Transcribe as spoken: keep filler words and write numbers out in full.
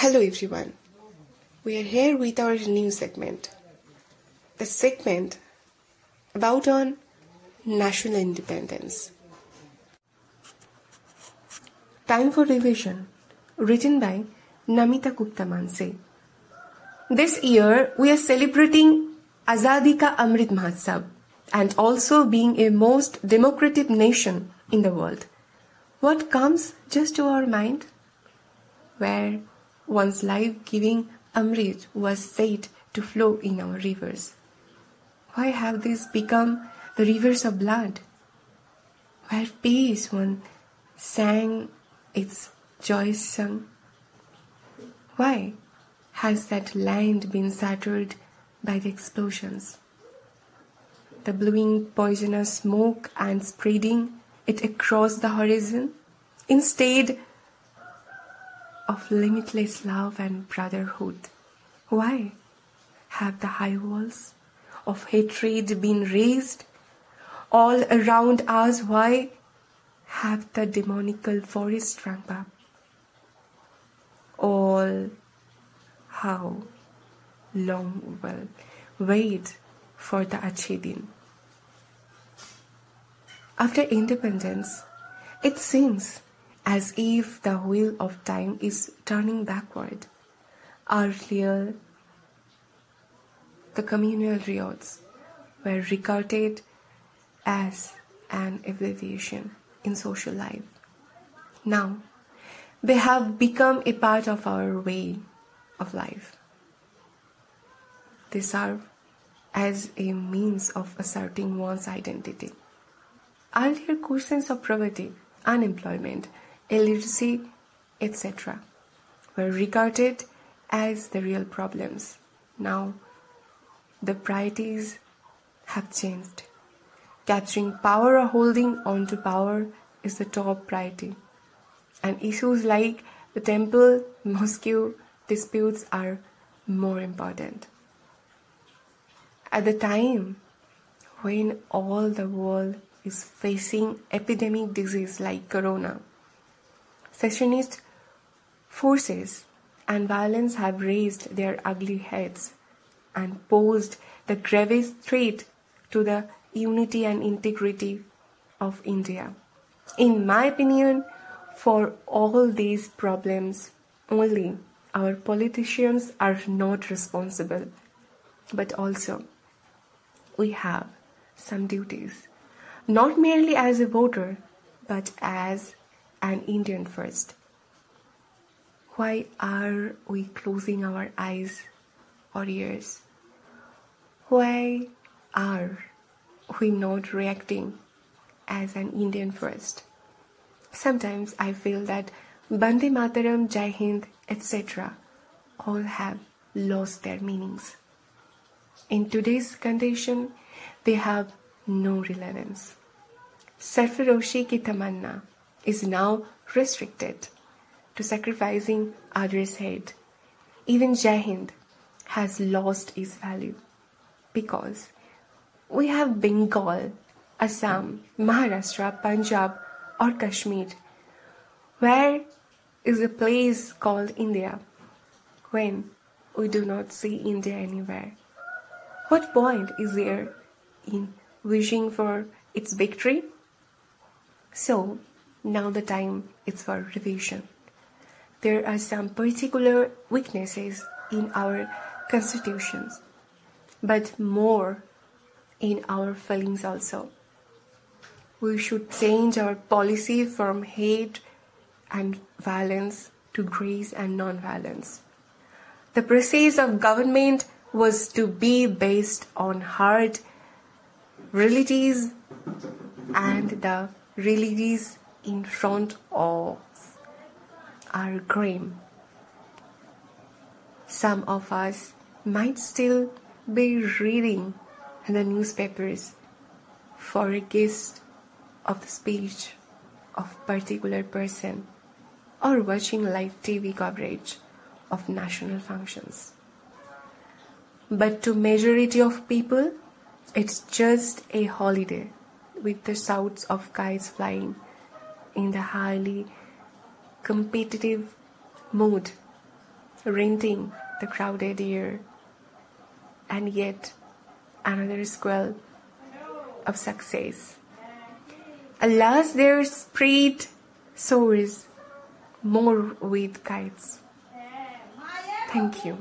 Hello everyone, we are here with our new segment. The segment about on national independence. Time for Revision, written by Namita Gupta Mansi. This year we are celebrating Azadi ka Amrit Mahotsav and also being a most democratic nation in the world. What comes just to our mind? Where once life-giving Amrit was said to flow in our rivers. Why have these become the rivers of blood? Where peace one sang its joyous song. Why has that land been shattered by the explosions? The blowing poisonous smoke and spreading it across the horizon instead of limitless love and brotherhood. Why have the high walls of hatred been raised all around us? Why have the demonical forest shrunk up? All how long will wait for the Achhe Din? After independence, it seems as if the wheel of time is turning backward. Earlier, the communal riots were regarded as an aberration in social life. Now, they have become a part of our way of life. They serve as a means of asserting one's identity. Earlier questions of poverty, unemployment, illiteracy, et cetera were regarded as the real problems. Now, the priorities have changed. Capturing power or holding on to power is the top priority, and issues like the temple, mosque disputes are more important. At the time when all the world is facing epidemic disease like corona, secessionist forces and violence have raised their ugly heads and posed the gravest threat to the unity and integrity of India. In my opinion, for all these problems, only our politicians are not responsible. But also, we have some duties, not merely as a voter, but as an Indian first. Why are we closing our eyes or ears? Why are we not reacting as an Indian first? Sometimes I feel that Bandi Mataram, Jai Hind, et cetera all have lost their meanings. In today's condition, they have no relevance. Sarfaroshi Ki Tamanna is now restricted to sacrificing others' head. Even Jahind has lost its value because we have Bengal, Assam, Maharashtra, Punjab or Kashmir. Where is a place called India when we do not see India anywhere? What point is there in wishing for its victory? So, now the time is for revision. There are some particular weaknesses in our constitutions, but more in our feelings also. We should change our policy from hate and violence to grace and non-violence. The process of government was to be based on hard realities and the realities in front of are grim. Some of us might still be reading the newspapers for a gist of the speech of particular person or watching live T V coverage of national functions. But to majority of people, it's just a holiday with the shouts of kites flying in the highly competitive mood rending the crowded ear. And yet, another squall of success. Alas, their spirit soars more with kites. Thank you.